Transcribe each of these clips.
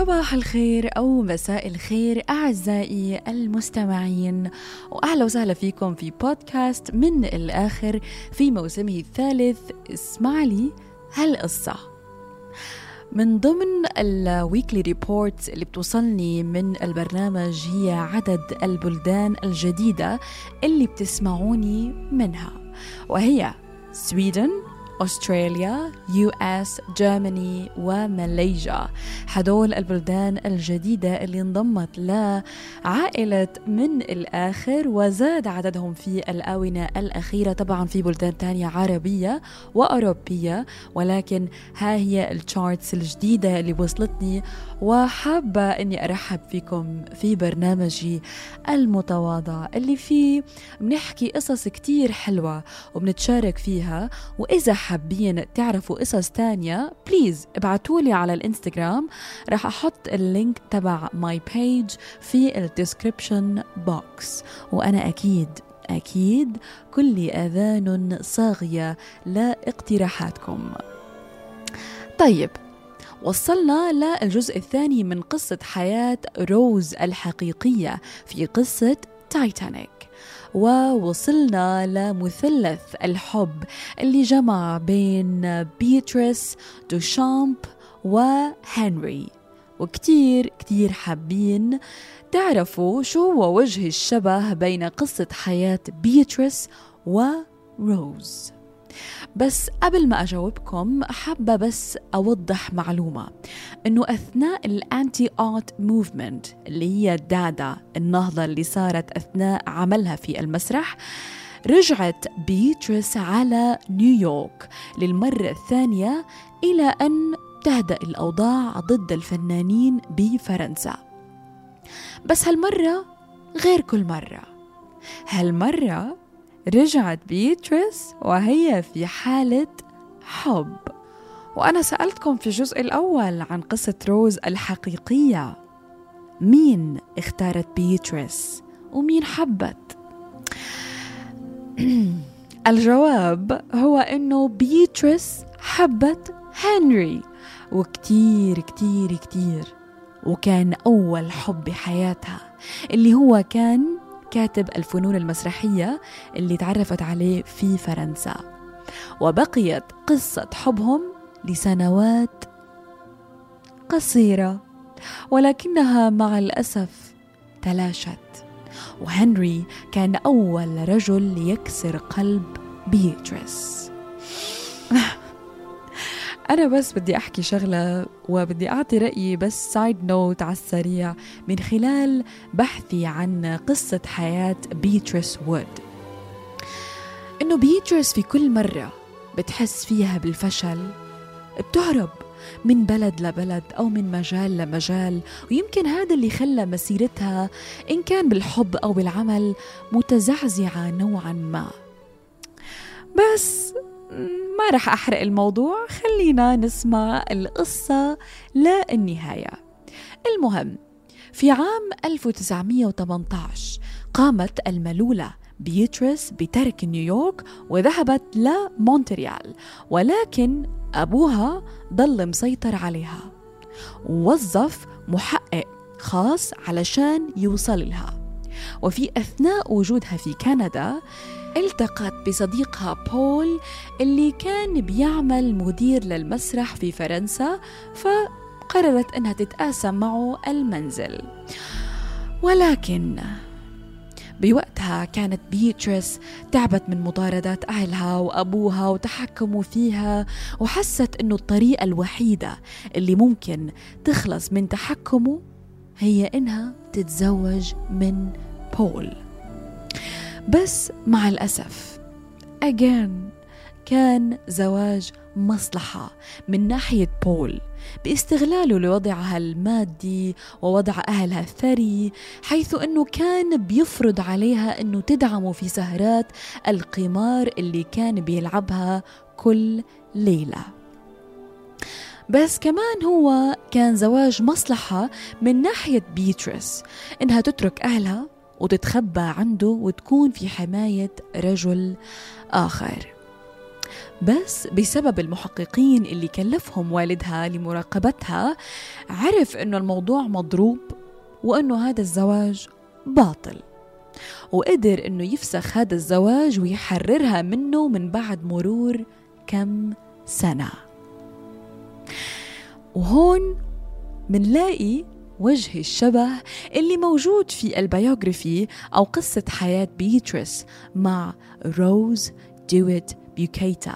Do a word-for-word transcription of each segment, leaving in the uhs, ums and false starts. صباح الخير أو مساء الخير أعزائي المستمعين، وأهلا وسهلا فيكم في بودكاست من الآخر في موسمه الثالث. اسمع لي هالقصة. من ضمن الويكلي ريبورت اللي بتوصلني من البرنامج هي عدد البلدان الجديدة اللي بتسمعوني منها، وهي سويدن، أستراليا، يو اس، جيرماني وماليزيا. هدول البلدان الجديدة اللي انضمت لعائلة من الآخر، وزاد عددهم في الآونة الأخيرة. طبعا في بلدان تانية عربية وأوروبية، ولكن ها هي الشارتس الجديدة اللي وصلتني، وحابة أني أرحب فيكم في برنامجي المتواضع اللي فيه بنحكي قصص كتير حلوة وبنتشارك فيها. وإذا حابين تعرفوا قصص تانية بليز ابعتولي على الانستغرام، رح أحط اللينك تبع ماي بيج في الديسكريبشن بوكس. وأنا أكيد أكيد كل آذان صاغية لاقتراحاتكم. طيب، وصلنا للجزء الثاني من قصة حياة روز الحقيقية في قصة تايتانيك، ووصلنا لمثلث الحب اللي جمع بين بيتريس، دوشامب وهنري. وكتير كتير حابين تعرفوا شو هو وجه الشبه بين قصة حياة بيتريس وروز. بس قبل ما أجاوبكم حابة بس أوضح معلومة، أنه أثناء الأنتي آرت موفمنت اللي هي دادا، النهضة اللي صارت أثناء عملها في المسرح، رجعت بيتريس على نيويورك للمرة الثانية إلى أن تهدأ الأوضاع ضد الفنانين بفرنسا. بس هالمرة غير كل مرة، هالمرة رجعت بيتريس وهي في حالة حب. وأنا سألتكم في الجزء الأول عن قصة روز الحقيقية، مين اختارت بيتريس ومين حبت؟ الجواب هو إنه بيتريس حبت هنري، وكتير كتير كتير، وكان أول حب حياتها اللي هو كان كاتب الفنون المسرحية اللي تعرفت عليه في فرنسا. وبقيت قصة حبهم لسنوات قصيرة، ولكنها مع الأسف تلاشت، وهنري كان أول رجل ليكسر قلب بيتريس. أنا بس بدي أحكي شغلة وبدي أعطي رأيي بس سايد نوت على السريع من خلال بحثي عن قصة حياة بيتريس وود، إنه بيتريس في كل مرة بتحس فيها بالفشل بتهرب من بلد لبلد أو من مجال لمجال، ويمكن هذا اللي خلى مسيرتها إن كان بالحب أو بالعمل متزعزعة نوعا ما. بس ما رح أحرق الموضوع، خلينا نسمع القصة للنهاية. المهم، في عام ألف وتسعمية وثمنتاشر قامت الملولة بيتريس بترك نيويورك وذهبت لمونتريال، ولكن أبوها ضل مسيطر عليها ووظف محقق خاص علشان يوصل لها. وفي أثناء وجودها في كندا التقت بصديقها بول اللي كان بيعمل مدير للمسرح في فرنسا، فقررت أنها تتقاسم معه المنزل. ولكن بوقتها كانت بيتريس تعبت من مطاردات أهلها وأبوها وتحكموا فيها، وحست أنه الطريقة الوحيدة اللي ممكن تخلص من تحكمه هي أنها تتزوج من بول. بس مع الأسف again كان زواج مصلحة من ناحية بول، باستغلاله لوضعها المادي ووضع أهلها الثري، حيث أنه كان بيفرض عليها أنه تدعمه في سهرات القمار اللي كان بيلعبها كل ليلة. بس كمان هو كان زواج مصلحة من ناحية بيتريس، إنها تترك أهلها وتتخبى عنده وتكون في حماية رجل آخر. بس بسبب المحققين اللي كلفهم والدها لمراقبتها عرف إنه الموضوع مضروب وإنه هذا الزواج باطل، وقدر إنه يفسخ هذا الزواج ويحررها منه من بعد مرور كم سنة. وهون منلاقي وجه الشبه اللي موجود في البيوغرافي أو قصة حياة بيتريس مع روز دويت بيوكيتا.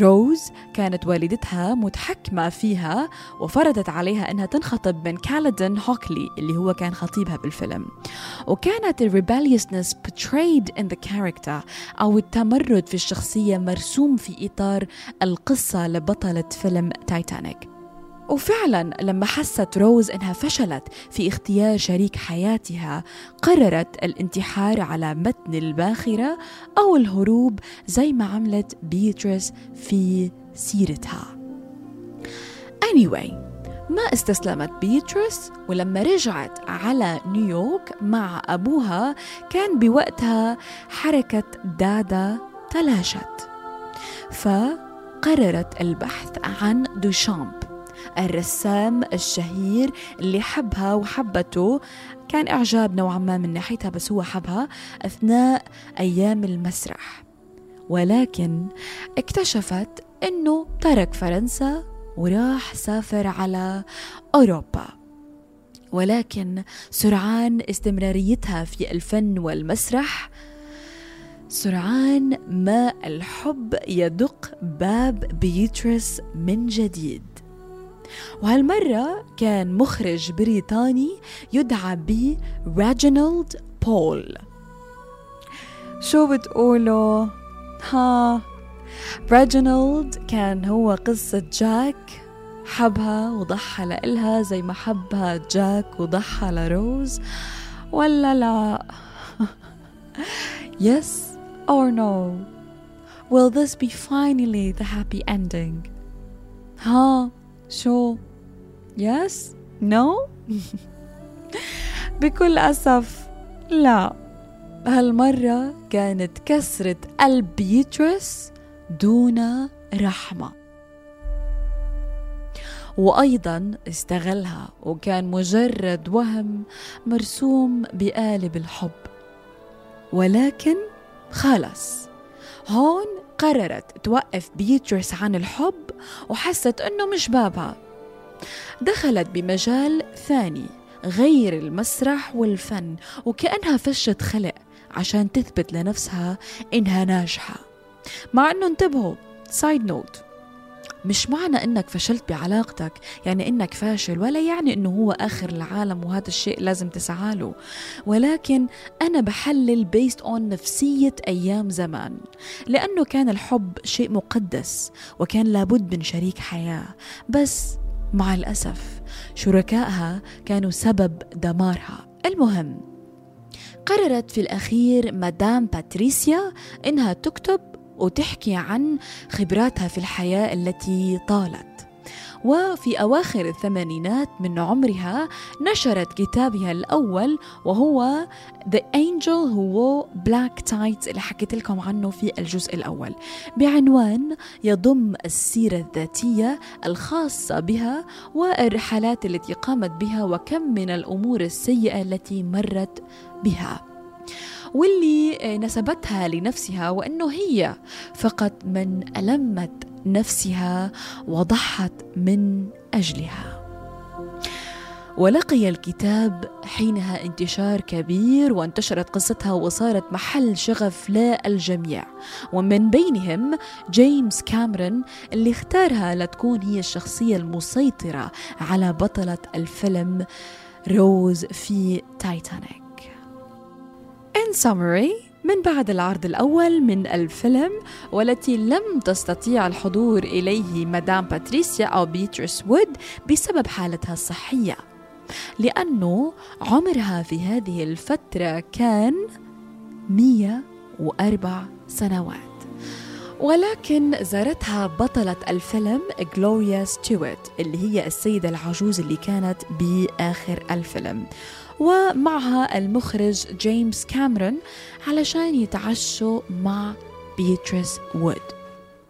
روز كانت والدتها متحكمة فيها وفرضت عليها أنها تنخطب من كالدن هوكلي اللي هو كان خطيبها بالفيلم، وكانت ال rebelliousness portrayed in the character أو التمرد في الشخصية مرسوم في إطار القصة لبطلة فيلم تايتانيك. وفعلا لما حست روز أنها فشلت في اختيار شريك حياتها قررت الانتحار على متن الباخرة أو الهروب زي ما عملت بيتريس في سيرتها. anyway ما استسلمت بيتريس، ولما رجعت على نيويورك مع أبوها كان بوقتها حركة دادا تلاشت، فقررت البحث عن دوشامب الرسام الشهير اللي حبها وحبته، كان إعجاب نوعا ما من ناحيتها بس هو حبها أثناء أيام المسرح، ولكن اكتشفت أنه ترك فرنسا وراح سافر على أوروبا. ولكن سرعان استمراريتها في الفن والمسرح، سرعان ما الحب يدق باب بيتريس من جديد، وهالمرة كان مخرج بريطاني يدعى ب ريجينالد بول. شو بتقولوا؟ ها ريجينالد كان هو قصة جاك، حبها وضحى لإلها زي ما حبها جاك وضحى لروز، ولا لا؟ Yes or no? Will this be finally the happy ending? ها شو؟ يس؟ نو؟ بكل أسف لا، هالمرة كانت كسرة قلب بيتريس دون رحمة. وأيضا استغلها وكان مجرد وهم مرسوم بقالب الحب، ولكن خلص هون قررت توقف بيتريس عن الحب وحست أنه مش بابها، دخلت بمجال ثاني غير المسرح والفن، وكأنها فشت خلق عشان تثبت لنفسها إنها ناجحة. مع أنه انتبهوا سايد نوت، مش معنى أنك فشلت بعلاقتك يعني أنك فاشل، ولا يعني أنه هو آخر العالم وهذا الشيء لازم تسعاله، ولكن أنا بحلل based on نفسية أيام زمان، لأنه كان الحب شيء مقدس وكان لابد من شريك حياة، بس مع الأسف شركائها كانوا سبب دمارها. المهم قررت في الأخير مدام باتريسيا أنها تكتب وتحكي عن خبراتها في الحياة التي طالت، وفي أواخر الثمانينات من عمرها نشرت كتابها الأول وهو The Angel Who Wore Black Tights اللي حكيت لكم عنه في الجزء الأول، بعنوان يضم السيرة الذاتية الخاصة بها والرحلات التي قامت بها وكم من الأمور السيئة التي مرت بها، واللي نسبتها لنفسها وأنه هي فقط من ألمت نفسها وضحت من أجلها. ولقي الكتاب حينها انتشار كبير وانتشرت قصتها وصارت محل شغف للجميع، ومن بينهم جيمس كاميرون اللي اختارها لتكون هي الشخصية المسيطرة على بطلة الفيلم روز في تايتانيك. In summary، من بعد العرض الأول من الفيلم والتي لم تستطيع الحضور إليه مدام باتريسيا أو بيتريس وود بسبب حالتها الصحية، لأنه عمرها في هذه الفترة كان مئة وأربع سنوات، ولكن زارتها بطلة الفيلم غلوريا ستيوارت اللي هي السيدة العجوز اللي كانت بآخر الفيلم، ومعها المخرج جيمس كاميرون علشان يتعشوا مع بيتريس وود.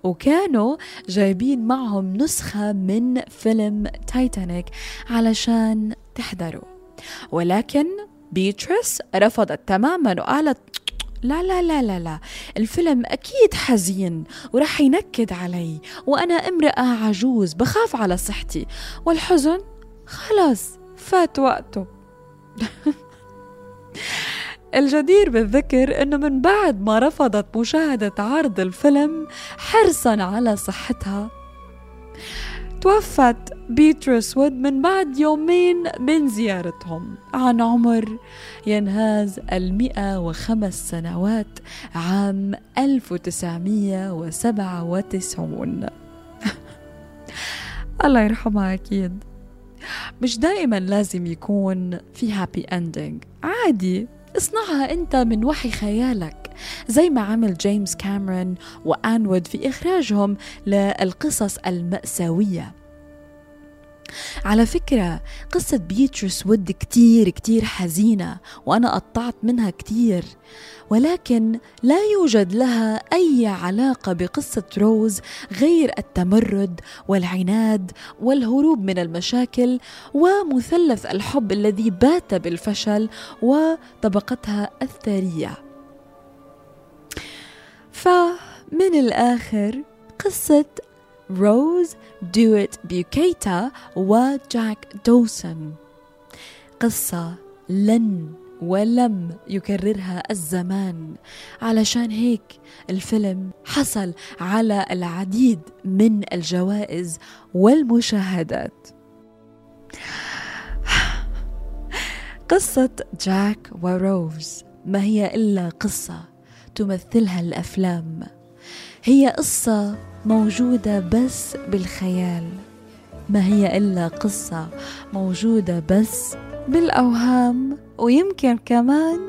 وكانوا جايبين معهم نسخة من فيلم تايتانيك علشان تحضروا، ولكن بيتريس رفضت تماما وقالت لا لا لا لا لا، الفيلم أكيد حزين ورح ينكد علي، وأنا امرأة عجوز بخاف على صحتي، والحزن خلاص فات وقته. الجدير بالذكر أنه من بعد ما رفضت مشاهدة عرض الفيلم حرصاً على صحتها، توفت بيتريس وود من بعد يومين من زيارتهم عن عمر ينهاز المئة وخمس سنوات عام ألف وتسعمية وسبعة وتسعين. الله يرحمها. أكيد مش دائما لازم يكون في هابي اندينج، عادي اصنعها انت من وحي خيالك زي ما عمل جيمس كاميرون وآن وود في إخراجهم للقصص المأساوية. على فكرة قصة بيتريس وود كتير كتير حزينة وأنا قطعت منها كتير، ولكن لا يوجد لها أي علاقة بقصة روز غير التمرد والعناد والهروب من المشاكل ومثلث الحب الذي بات بالفشل وطبقتها الثرية. فمن الآخر قصة روز دويت بيوكيتا وجاك دوسن قصة لن ولم يكررها الزمان، علشان هيك الفيلم حصل على العديد من الجوائز والمشاهدات. قصة جاك وروز ما هي إلا قصة تمثلها الأفلام، هي قصة موجودة بس بالخيال، ما هي إلا قصة موجودة بس بالأوهام ويمكن كمان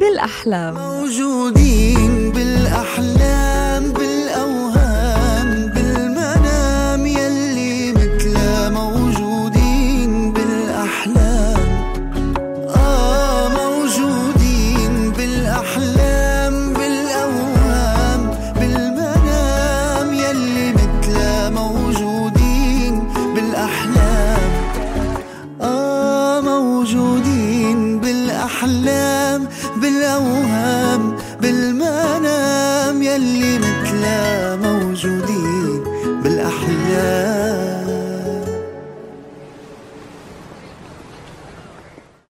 بالأحلام. موجودين بالأحلام بالأوهام بالمنام، يلي مثلا موجودين بالأحلام، آه موجودين بالأحلام بالأوهام بالمنام، يلي مثلا موجودين بالأحلام، آه موجودين بالأحلام بالأوهام بالمنام، يلي مثلا موجودين.